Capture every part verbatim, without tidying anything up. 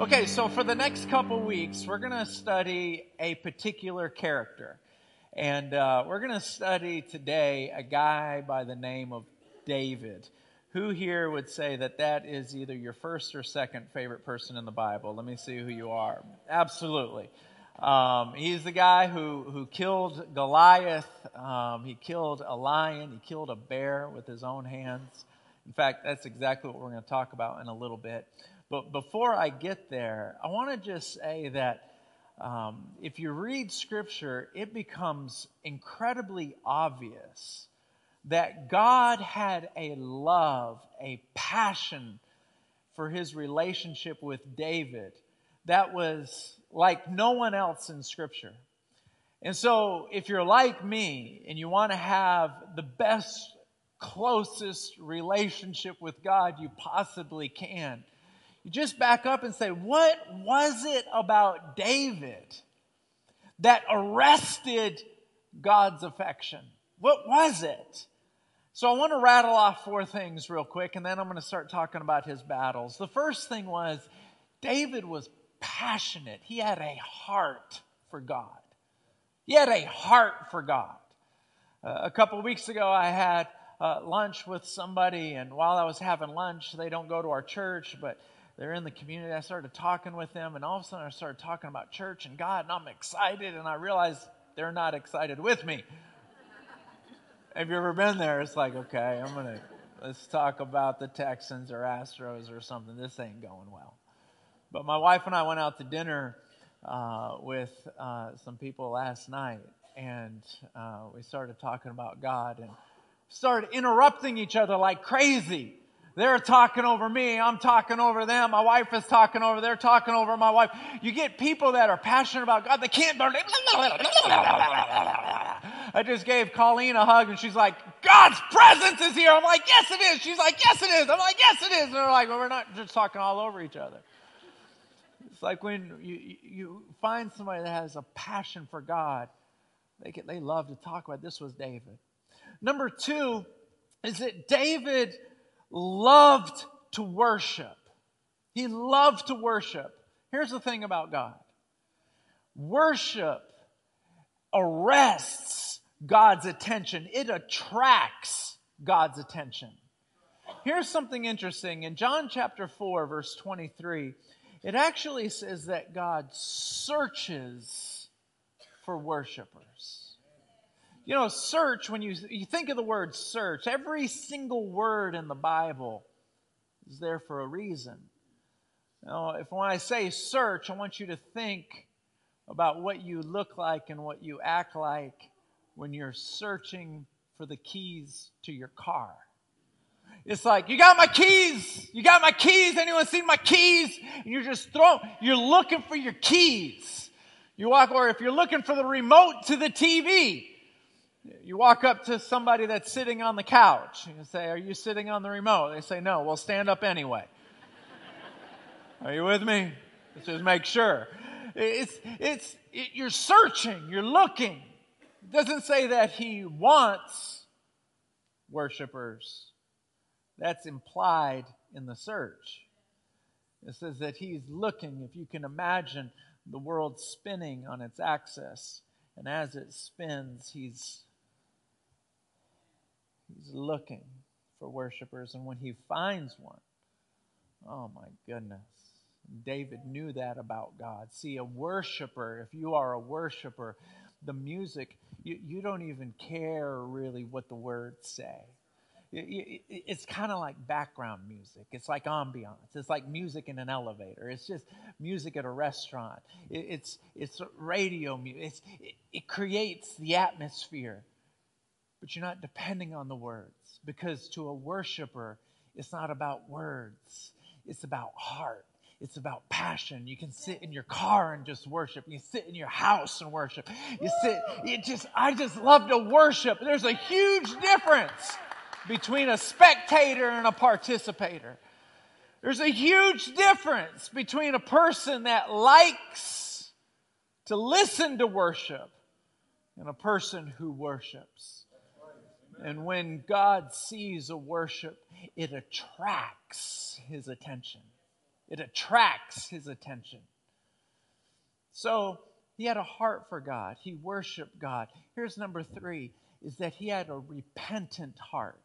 Okay, so for the next couple weeks, we're going to study a particular character. And uh, we're going to study today a guy by the name of David. Who here would say that that is either your first or second favorite person in the Bible? Let me see who you are. Absolutely. Um, he's the guy who, who killed Goliath. Um, he killed a lion. He killed a bear with his own hands. In fact, that's exactly what we're going to talk about in a little bit. But before I get there, I want to just say that um, if you read Scripture, it becomes incredibly obvious that God had a love, a passion for his relationship with David that was like no one else in Scripture. And so if you're like me and you want to have the best, closest relationship with God you possibly can, you just back up and say, what was it about David that arrested God's affection? What was it? So I want to rattle off four things real quick, and then I'm going to start talking about his battles. The first thing was, David was passionate. He had a heart for God. He had a heart for God. Uh, a couple weeks ago, I had uh, lunch with somebody, and while I was having lunch, they don't go to our church, but they're in the community. I started talking with them, and all of a sudden, I started talking about church and God, and I'm excited, and I realized they're not excited with me. Have you ever been there? It's like, okay, I'm going to, let's talk about the Texans or Astros or something. This ain't going well. But my wife and I went out to dinner uh, with uh, some people last night, and uh, we started talking about God and started interrupting each other like crazy. They're talking over me. I'm talking over them. My wife is talking over. They're talking over my wife. You get people that are passionate about God. They can't burn it. I just gave Colleen a hug, and she's like, God's presence is here. I'm like, yes, it is. She's like, yes, it is. I'm like, yes, it is. And they're like, well, we're not just talking all over each other. It's like when you, you find somebody that has a passion for God, they get, they love to talk about it. This was David. Number two is that David loved to worship. He loved to worship. Here's the thing about God. Worship arrests God's attention. It attracts God's attention. Here's something interesting. In John chapter four, verse twenty-three, it actually says that God searches for worshipers. You know, search, when you, you think of the word search, every single word in the Bible is there for a reason. Now, if when I say search, I want you to think about what you look like and what you act like when you're searching for the keys to your car. It's like, you got my keys, you got my keys, anyone seen my keys? And you're just throwing, you're looking for your keys. You walk, or if you're looking for the remote to the T V, you walk up to somebody that's sitting on the couch and you say, are you sitting on the remote? They say, no, well, stand up anyway. Are you with me? Let's just make sure. It's, it's, it, you're searching, you're looking. It doesn't say that he wants worshipers. That's implied in the search. It says that he's looking. If you can imagine the world spinning on its axis, and as it spins, he's, he's looking for worshipers. And when he finds one, oh my goodness. David knew that about God. See, a worshiper, if you are a worshiper, the music, you, you don't even care really what the words say. It, it, it's kind of like background music. It's like ambiance. It's like music in an elevator. It's just music at a restaurant. It, it's it's radio music. It's, it, it creates the atmosphere. But you're not depending on the words, because to a worshiper, it's not about words. It's about heart. It's about passion. You can sit in your car and just worship. You sit in your house and worship. You sit, it just, I just love to worship. There's a huge difference between a spectator and a participator. There's a huge difference between a person that likes to listen to worship and a person who worships. And when God sees a worship, it attracts his attention. It attracts his attention. So he had a heart for God. He worshiped God. Here's number three, is that he had a repentant heart.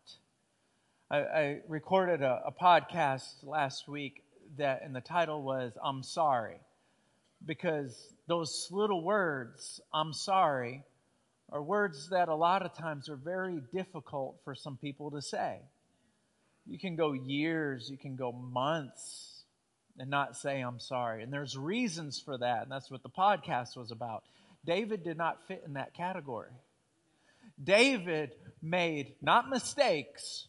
I, I recorded a, a podcast last week that, and the title was, I'm sorry. Because those little words, I'm sorry, are words that a lot of times are very difficult for some people to say. You can go years, you can go months and not say I'm sorry. And there's reasons for that, and that's what the podcast was about. David did not fit in that category. David made, not mistakes,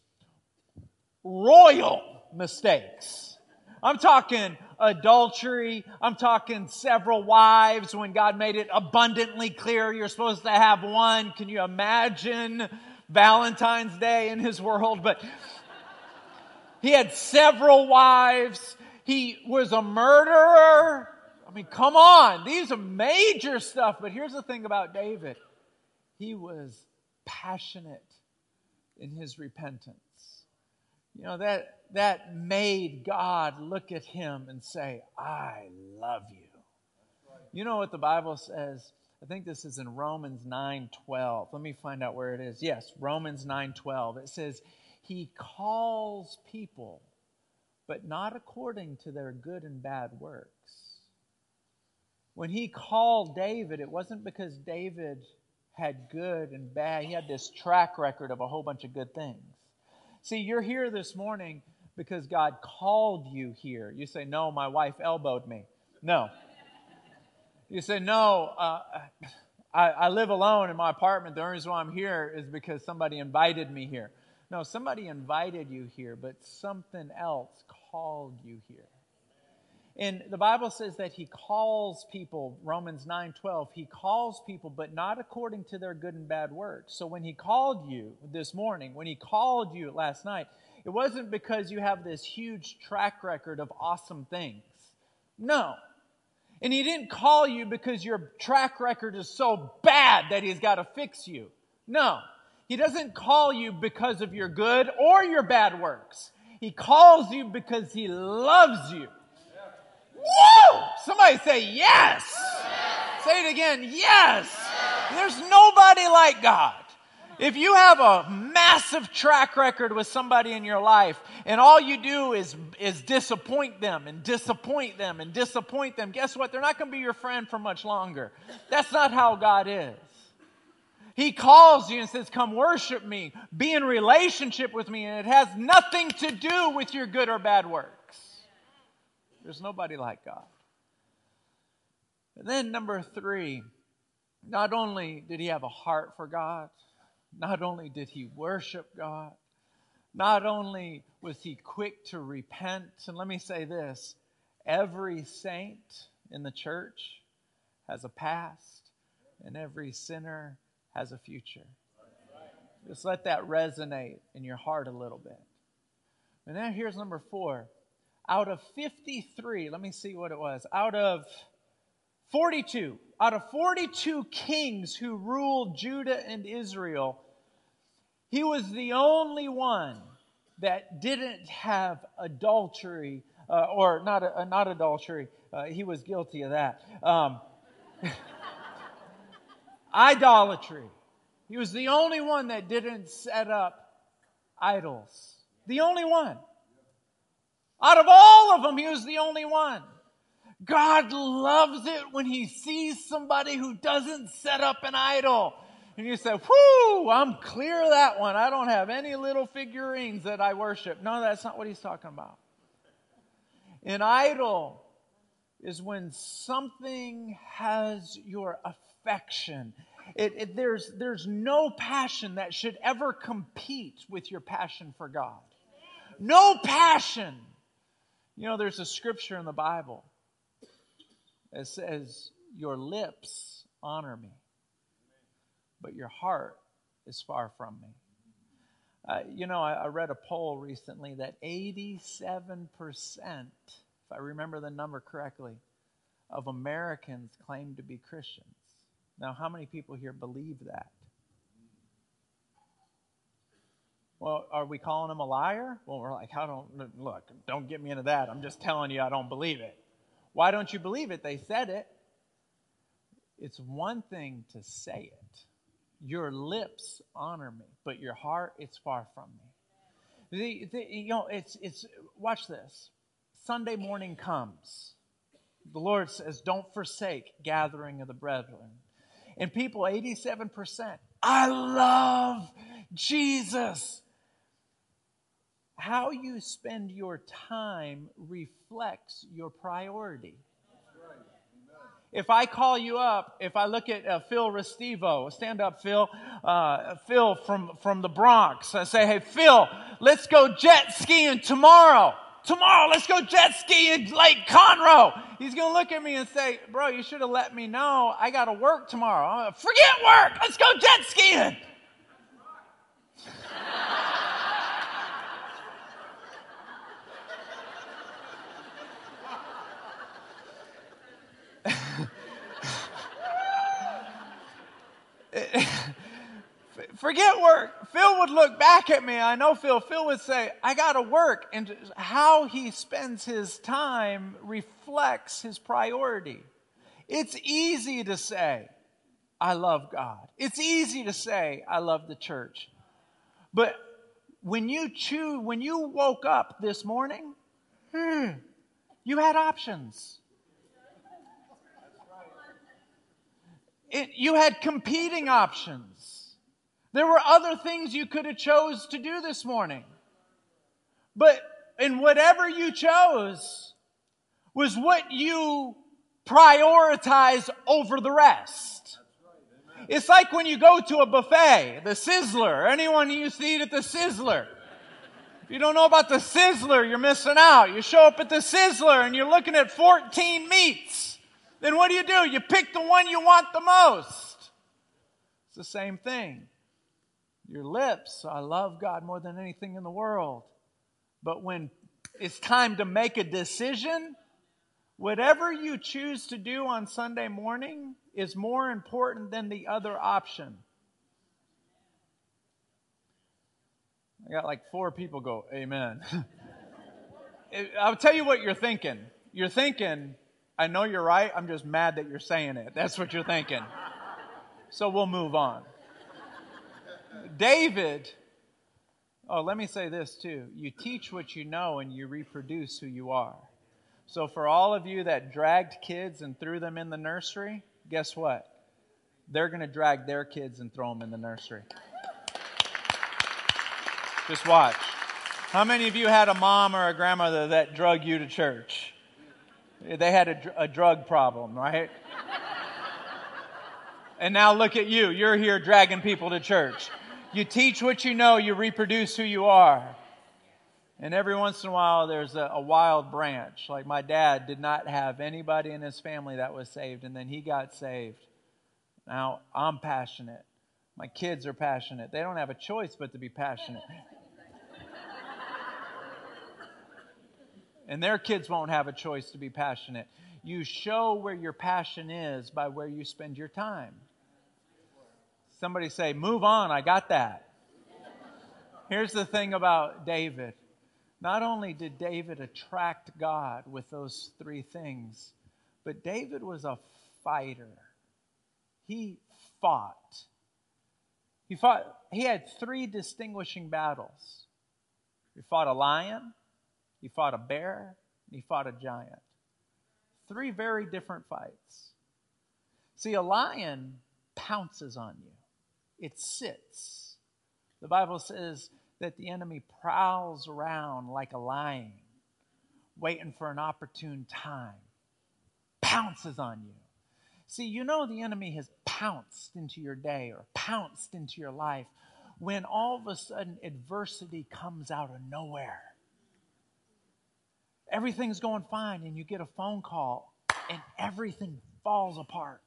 royal mistakes. I'm talking adultery. I'm talking several wives when God made it abundantly clear you're supposed to have one. Can you imagine Valentine's Day in his world? But he had several wives. He was a murderer. I mean, come on. These are major stuff. But here's the thing about David. He was passionate in his repentance. You know, that, that made God look at him and say, I love you. You know what the Bible says? I think this is in Romans nine twelve. Let me find out where it is. Yes, Romans nine twelve. It says, he calls people, but not according to their good and bad works. When he called David, it wasn't because David had good and bad. He had this track record of a whole bunch of good things. See, you're here this morning because God called you here. You say, no, my wife elbowed me. No. You say, no, uh, I, I live alone in my apartment. The only reason why I'm here is because somebody invited me here. No, somebody invited you here, but something else called you here. And the Bible says that he calls people, Romans nine twelve, he calls people, but not according to their good and bad works. So when he called you this morning, when he called you last night, it wasn't because you have this huge track record of awesome things. No. And he didn't call you because your track record is so bad that he's got to fix you. No. He doesn't call you because of your good or your bad works. He calls you because he loves you. Woo! Somebody say yes. Yes. Say it again. Yes. Yes. There's nobody like God. If you have a massive track record with somebody in your life and all you do is, is disappoint them and disappoint them and disappoint them, guess what? They're not going to be your friend for much longer. That's not how God is. He calls you and says, come worship me, be in relationship with me, and it has nothing to do with your good or bad work. There's nobody like God. And then number three, not only did he have a heart for God, not only did he worship God, not only was he quick to repent, and let me say this, every saint in the church has a past, and every sinner has a future. Just let that resonate in your heart a little bit. And then here's number four. Out of fifty-three, let me see what it was. Out of forty-two, out of forty-two kings who ruled Judah and Israel, he was the only one that didn't have adultery, uh, or not uh, not adultery. Uh, he was guilty of that. Um, idolatry. He was the only one that didn't set up idols. The only one. Out of all of them, he was the only one. God loves it when he sees somebody who doesn't set up an idol. And you say, whoo, I'm clear of that one. I don't have any little figurines that I worship. No, that's not what he's talking about. An idol is when something has your affection. It, it, there's, there's no passion that should ever compete with your passion for God. No passion. You know, there's a scripture in the Bible that says, your lips honor me, but your heart is far from me. Uh, you know, I, I read a poll recently that eighty-seven percent, if I remember the number correctly, of Americans claim to be Christians. Now, how many people here believe that? Well, are we calling him a liar? Well, we're like, I don't, look, don't get me into that. I'm just telling you I don't believe it. Why don't you believe it? They said it. It's one thing to say it. Your lips honor me, but your heart is far from me. The, the, you know, it's, it's, watch this. Sunday morning comes. The Lord says, don't forsake gathering of the brethren. And people, eighty-seven percent, I love Jesus. How you spend your time reflects your priority. If I call you up, if I look at uh, Phil Restivo, stand up, Phil, uh, Phil from, from the Bronx. I say, hey, Phil, let's go jet skiing tomorrow. Tomorrow, let's go jet skiing Lake Conroe. He's going to look at me and say, bro, you should have let me know. I got to work tomorrow. Like, forget work. Let's go jet skiing. Forget work. Phil would look back at me. I know Phil. Phil would say, I got to work. And how he spends his time reflects his priority. It's easy to say, I love God. It's easy to say, I love the church. But when you choose, when you woke up this morning, hmm, you had options. It, you had competing options. There were other things you could have chose to do this morning. But in whatever you chose was what you prioritized over the rest. Right, it's like when you go to a buffet, the Sizzler. Anyone who used to eat at the Sizzler. If you don't know about the Sizzler, you're missing out. You show up at the Sizzler and you're looking at fourteen meats. Then what do you do? You pick the one you want the most. It's the same thing. Your lips, I love God more than anything in the world. But when it's time to make a decision, whatever you choose to do on Sunday morning is more important than the other option. I got like four people go, amen. I'll tell you what you're thinking. You're thinking, I know you're right, I'm just mad that you're saying it. That's what you're thinking. So we'll move on. David, oh, let me say this too. You teach what you know and you reproduce who you are. So for all of you that dragged kids and threw them in the nursery, guess what? They're going to drag their kids and throw them in the nursery. Just watch. How many of you had a mom or a grandmother that drug you to church? They had a, a drug problem, right? And now look at you. You're here dragging people to church. You teach what you know. You reproduce who you are. And every once in a while, there's a, a wild branch. Like my dad did not have anybody in his family that was saved, and then he got saved. Now, I'm passionate. My kids are passionate. They don't have a choice but to be passionate. And their kids won't have a choice to be passionate. You show where your passion is by where you spend your time. Somebody say, move on, I got that. Here's the thing about David. Not only did David attract God with those three things, but David was a fighter. He fought. He fought. He had three distinguishing battles. He fought a lion, he fought a bear, and he fought a giant. Three very different fights. See, a lion pounces on you. It sits. The Bible says that the enemy prowls around like a lion, waiting for an opportune time. Pounces on you. See, you know the enemy has pounced into your day or pounced into your life when all of a sudden adversity comes out of nowhere. Everything's going fine, and you get a phone call, and everything falls apart.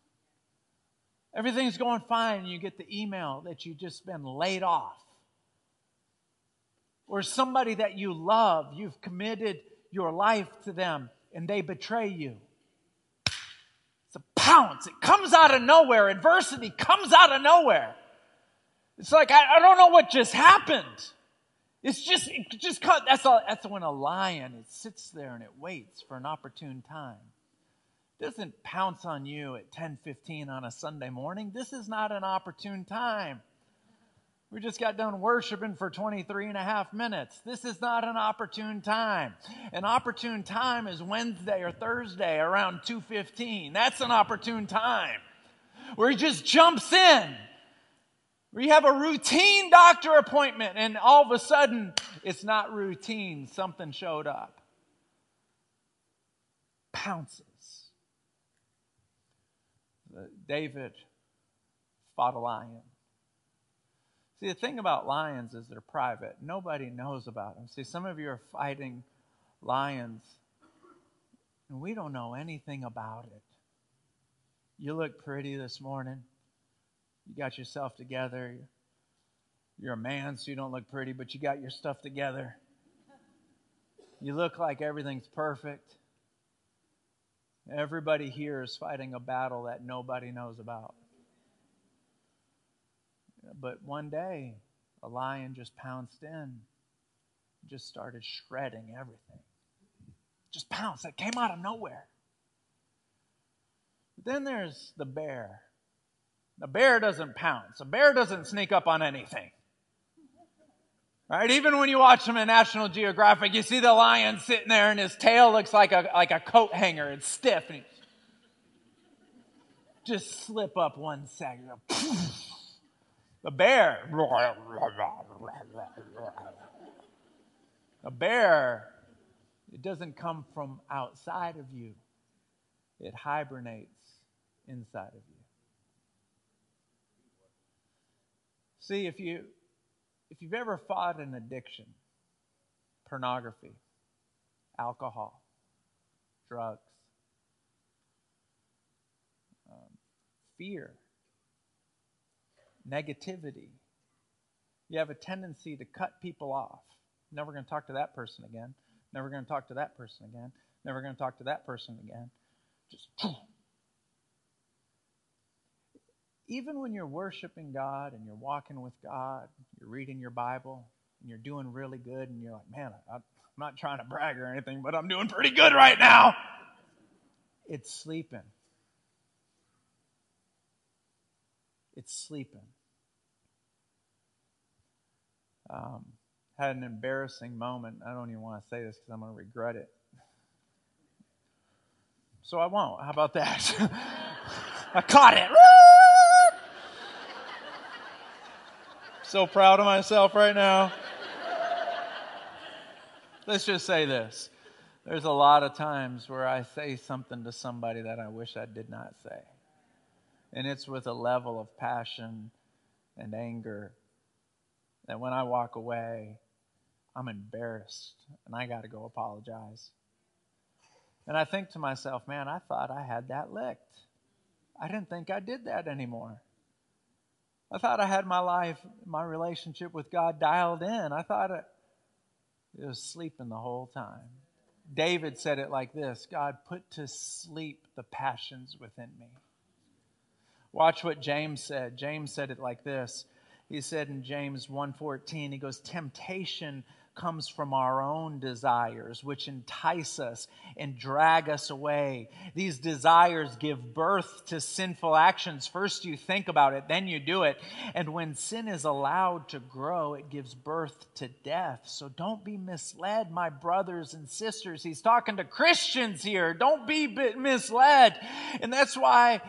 Everything's going fine, and you get the email that you've just been laid off. Or somebody that you love, you've committed your life to them, and they betray you. It's a pounce. It comes out of nowhere. Adversity comes out of nowhere. It's like, I, I don't know what just happened. It's just, it just caught, that's, all, that's when a lion, it sits there and it waits for an opportune time. It doesn't pounce on you at ten fifteen on a Sunday morning. This is not an opportune time. We just got done worshiping for twenty-three and a half minutes. This is not an opportune time. An opportune time is Wednesday or Thursday around two fifteen. That's an opportune time where he just jumps in. We have a routine doctor appointment and all of a sudden it's not routine. Something showed up. Pounces. David fought a lion. See, the thing about lions is they're private. Nobody knows about them. See, some of you are fighting lions, and we don't know anything about it. You look pretty this morning. You got yourself together. You're a man, so you don't look pretty, but you got your stuff together. You look like everything's perfect. Everybody here is fighting a battle that nobody knows about. But one day, a lion just pounced in, just started shredding everything. Just pounced. It came out of nowhere. But then there's the bear. The bear doesn't pounce. A bear doesn't sneak up on anything. Right? Even when you watch them in National Geographic, you see the lion sitting there and his tail looks like a, like a coat hanger. It's stiff. And he just slip up one second. The bear. The bear, it doesn't come from outside of you. It hibernates inside of you. See, if you if you've ever fought an addiction, pornography, alcohol, drugs, um, fear, negativity. You have a tendency to cut people off. Never going to talk to that person again. Never going to talk to that person again. Never going to talk to that person again. Just poof. Even when you're worshiping God and you're walking with God, you're reading your Bible, and you're doing really good, and you're like, man, I, I'm not trying to brag or anything, but I'm doing pretty good right now. It's sleeping. It's sleeping. Um, had an embarrassing moment. I don't even want to say this because I'm going to regret it. So I won't. How about that? I caught it. Woo! So proud of myself right now. Let's just say this. There's a lot of times where I say something to somebody that I wish I did not say. And it's with a level of passion and anger that when I walk away, I'm embarrassed and I got to go apologize. And I think to myself, man, I thought I had that licked. I didn't think I did that anymore. I thought I had my life, my relationship with God dialed in. I thought it, it was sleeping the whole time. David said it like this, God, put to sleep the passions within me. Watch what James said. James said it like this. He said in James one fourteen, he goes, temptation comes from our own desires, which entice us and drag us away. These desires give birth to sinful actions. First you think about it, then you do it. And when sin is allowed to grow, it gives birth to death. So don't be misled, my brothers and sisters. He's talking to Christians here. Don't be misled. And that's why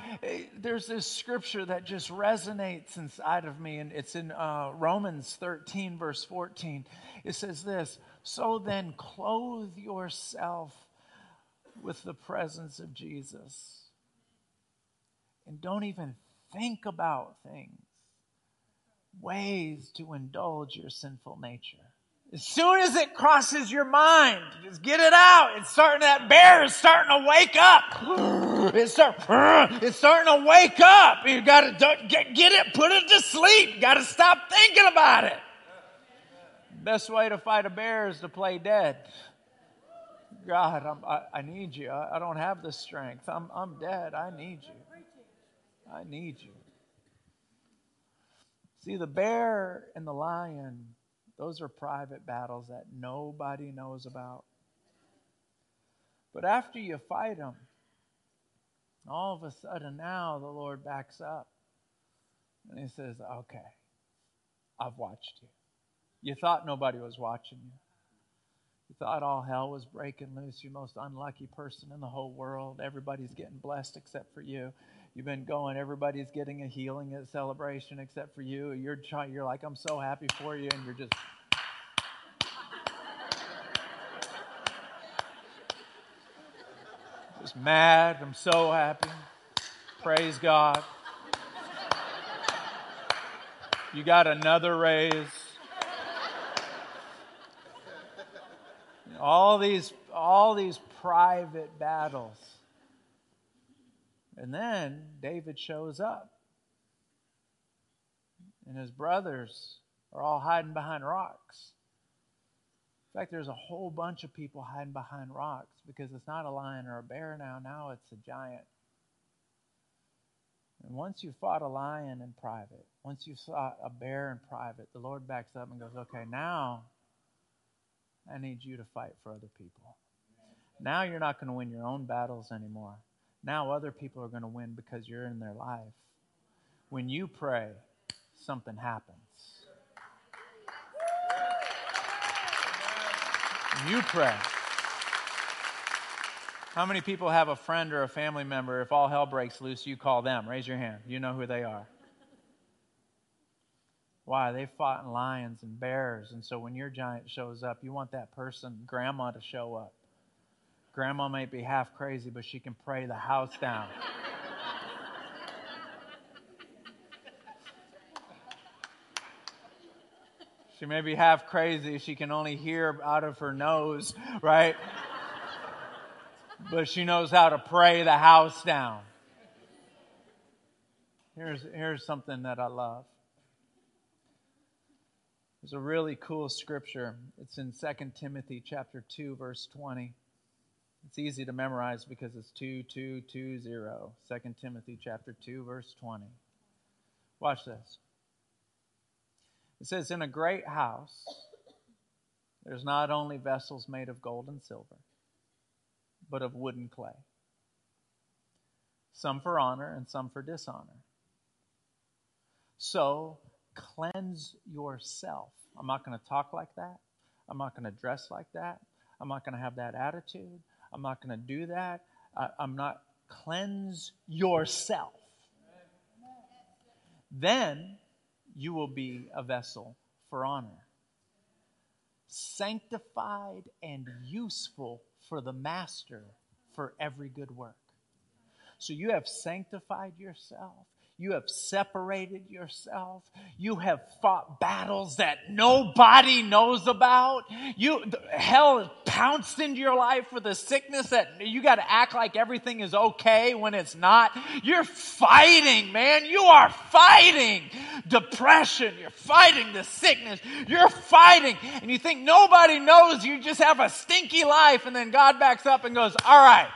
there's this scripture that just resonates inside of me. And it's in uh, Romans thirteen, verse fourteen. It says, is this, so then clothe yourself with the presence of Jesus and don't even think about things, ways to indulge your sinful nature. As soon as it crosses your mind, just get it out. It's starting, that bear is starting to wake up. It's, start, it's starting to wake up. You got to get, get it, put it to sleep. You got to stop thinking about it. Best way to fight a bear is to play dead. God, I'm, I, I need you. I, I don't have the strength. I'm, I'm dead. I need you. I need you. See, the bear and the lion, Those are private battles that nobody knows about. But after you fight them, all of a sudden now the Lord backs up. And he says, okay, I've watched you. You thought nobody was watching you. You thought all hell was breaking loose. You're the most unlucky person in the whole world. Everybody's getting blessed except for you. You've been going. Everybody's getting a healing at a celebration except for you. You're trying, you're like, I'm so happy for you. And you're just... just mad. I'm so happy. Praise God. You got another raise. All these, all these private battles. And then David shows up. And his brothers are all hiding behind rocks. In fact, there's a whole bunch of people hiding behind rocks because it's not a lion or a bear now. Now it's a giant. And once you've fought a lion in private, once you've fought a bear in private, the Lord backs up and goes, okay, now I need you to fight for other people. Now you're not going to win your own battles anymore. Now other people are going to win because you're in their life. When you pray, something happens. When you pray. How many people have a friend or a family member, if all hell breaks loose, you call them? Raise your hand. You know who they are. Why? They fought in lions and bears. And so when your giant shows up, you want that person, grandma, to show up. Grandma might be half crazy, but she can pray the house down. She may be half crazy. She can only hear out of her nose, right? But she knows how to pray the house down. Here's, here's something that I love. There's a really cool scripture. It's in Second Timothy chapter two, verse twenty. It's easy to memorize because it's two two two zero. Second Timothy chapter two, verse twenty. Watch this. It says, in a great house, there's not only vessels made of gold and silver, but of wood and clay, some for honor and some for dishonor. So cleanse yourself. I'm not going to talk like that. I'm not going to dress like that. I'm not going to have that attitude. I'm not going to do that. I, I'm not. Cleanse yourself. Then you will be a vessel for honor, sanctified and useful for the master for every good work. So you have sanctified yourself. You have separated yourself. You have fought battles that nobody knows about. You, hell has pounced into your life with a sickness that you got to act like everything is okay when it's not. You're fighting, man. You are fighting depression. You're fighting the sickness. You're fighting. And you think nobody knows. You just have a stinky life. And then God backs up and goes, all right,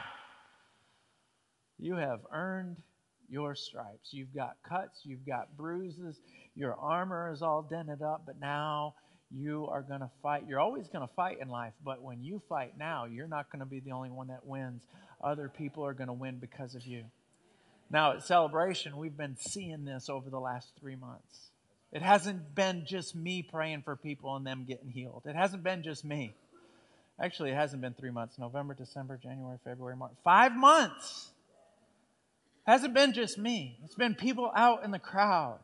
you have earned your stripes. You've got cuts, you've got bruises, your armor is all dented up, but now you are going to fight. You're always going to fight in life, but when you fight now, you're not going to be the only one that wins. Other people are going to win because of you. Now at Celebration, we've been seeing this over the last three months. It hasn't been just me praying for people and them getting healed. It hasn't been just me. Actually, it hasn't been three months. November, December, January, February, March. Five months. Hasn't been just me. It's been people out in the crowd,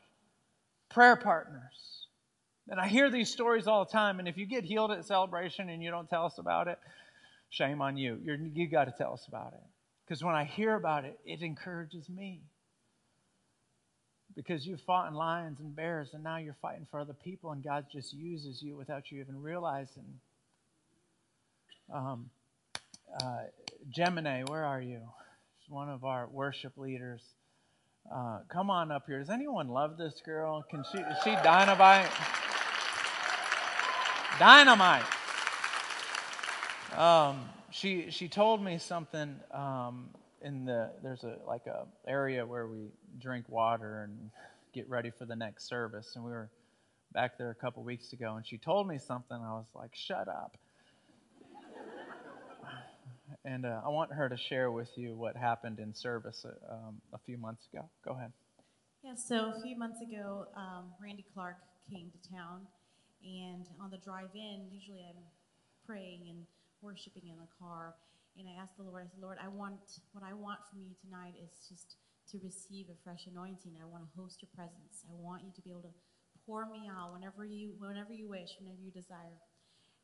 prayer partners. And I hear these stories all the time. And if you get healed at Celebration and you don't tell us about it, shame on you. You're, you got to tell us about it. Because when I hear about it, it encourages me. Because you fought in lions and bears, and now you're fighting for other people, and God just uses you without you even realizing. Um, uh, Gemini, where are you? One of our worship leaders. Uh, come on up here. Does anyone love this girl? Can she, is she dynamite? Dynamite. Um, she she told me something um, in the, there's a like a area where we drink water and get ready for the next service. And we were back there a couple weeks ago, and she told me something. I was like, shut up. And uh, I want her to share with you what happened in service um, a few months ago. Go ahead. Yeah, so a few months ago, um, Randy Clark came to town, and on the drive-in, usually I'm praying and worshiping in the car, and I asked the Lord, I said, Lord, I want, what I want from you tonight is just to receive a fresh anointing. I want to host your presence. I want you to be able to pour me out whenever you, whenever you wish, whenever you desire.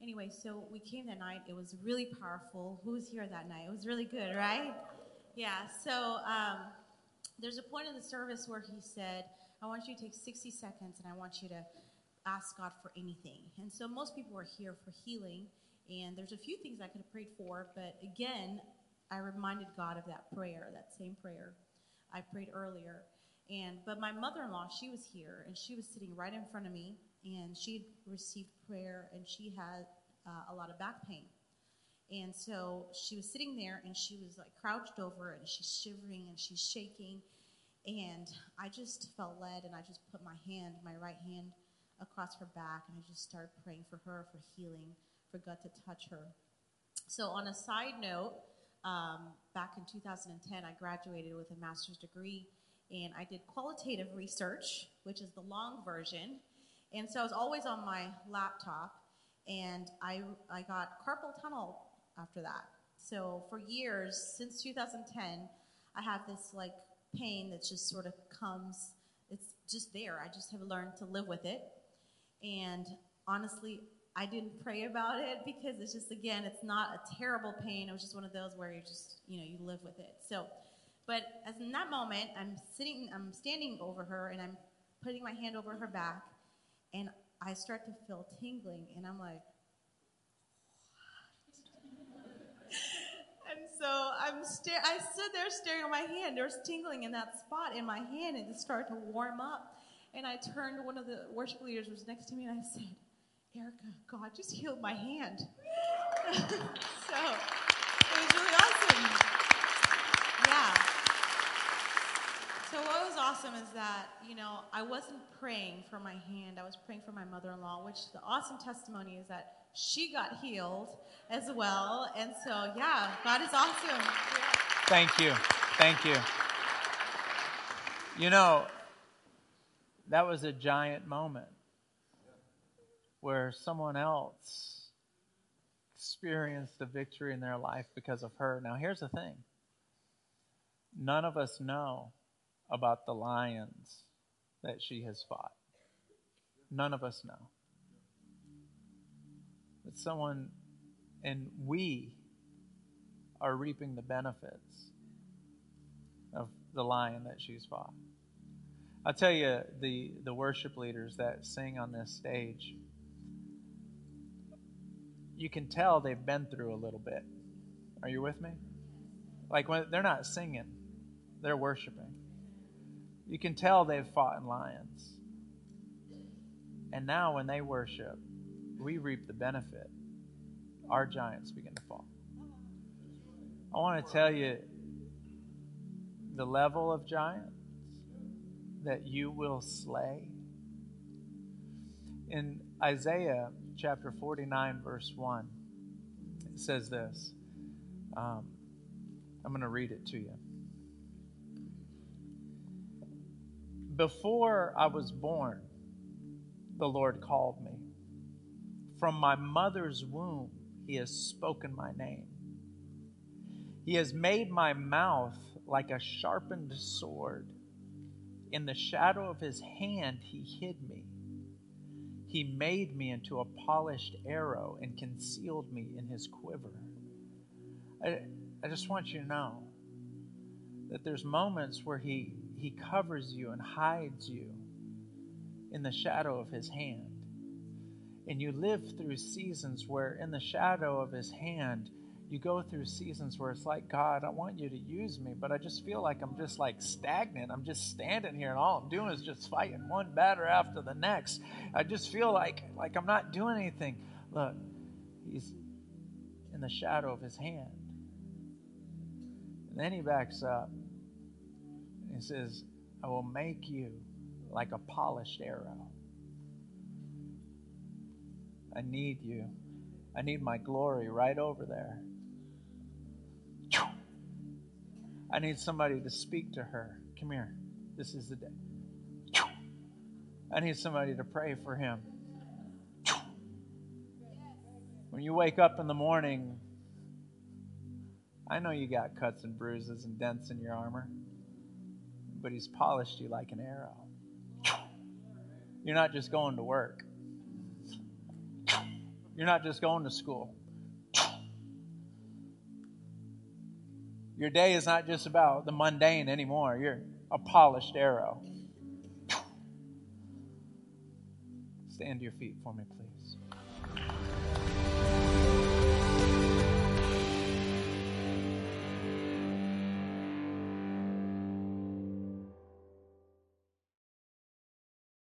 Anyway, so we came that night. It was really powerful. Who was here that night? It was really good, right? Yeah, so um, there's a point in the service where he said, I want you to take sixty seconds, and I want you to ask God for anything. And so most people were here for healing, and there's a few things I could have prayed for, but again, I reminded God of that prayer, that same prayer I prayed earlier. And but my mother-in-law, she was here, and she was sitting right in front of me, and she received prayer, and she had uh, a lot of back pain. And so she was sitting there, and she was like crouched over, and she's shivering, and she's shaking. And I just felt led, and I just put my hand, my right hand, across her back, and I just started praying for her, for healing, for God to touch her. So on a side note, um, back in two thousand ten, I graduated with a master's degree, and I did qualitative research, which is the long version. And so I was always on my laptop, and I, I got carpal tunnel after that. So for years, since two thousand ten, I have this like pain that just sort of comes, it's just there. I just have learned to live with it. And honestly, I didn't pray about it because it's just, again, it's not a terrible pain. It was just one of those where you just, you know, you live with it. So, but as in that moment, I'm sitting, I'm standing over her, and I'm putting my hand over her back. And I start to feel tingling, and I'm like, what? And so I'm sta- I stood there staring at my hand. There was tingling in that spot in my hand, and it started to warm up. And I turned to one of the worship leaders who was next to me, and I said, Erica, God just healed my hand. So it was really awesome. Yeah. So what was awesome is that, you know, I wasn't praying for my hand. I was praying for my mother-in-law, which the awesome testimony is that she got healed as well. And so, yeah, God is awesome. Thank you. Thank you. You know, that was a giant moment where someone else experienced a victory in their life because of her. Now, here's the thing. None of us know about the lions that she has fought. None of us know. But someone, and we are reaping the benefits of the lion that she's fought. I'll tell you, the, the worship leaders that sing on this stage, you can tell they've been through a little bit. Are you with me? Like, when they're not singing, they're worshiping. You can tell they've fought in lions. And now when they worship, we reap the benefit. Our giants begin to fall. I want to tell you the level of giants that you will slay. In Isaiah chapter forty-nine, verse one, it says this. Um, I'm going to read it to you. Before I was born, the Lord called me. From my mother's womb, He has spoken my name. He has made my mouth like a sharpened sword. In the shadow of His hand, He hid me. He made me into a polished arrow and concealed me in His quiver. I, I just want you to know that there's moments where He He covers you and hides you in the shadow of His hand. And you live through seasons where in the shadow of His hand, you go through seasons where it's like, God, I want you to use me, but I just feel like I'm just like stagnant. I'm just standing here, and all I'm doing is just fighting one batter after the next. I just feel like, like I'm not doing anything. Look, He's in the shadow of His hand. And then He backs up. He says, I will make you like a polished arrow. I need you. I need my glory right over there. I need somebody to speak to her. Come here. This is the day. I need somebody to pray for him. When you wake up in the morning, I know you got cuts and bruises and dents in your armor, but he's polished you like an arrow. You're not just going to work. You're not just going to school. Your day is not just about the mundane anymore. You're a polished arrow. Stand to your feet for me, please.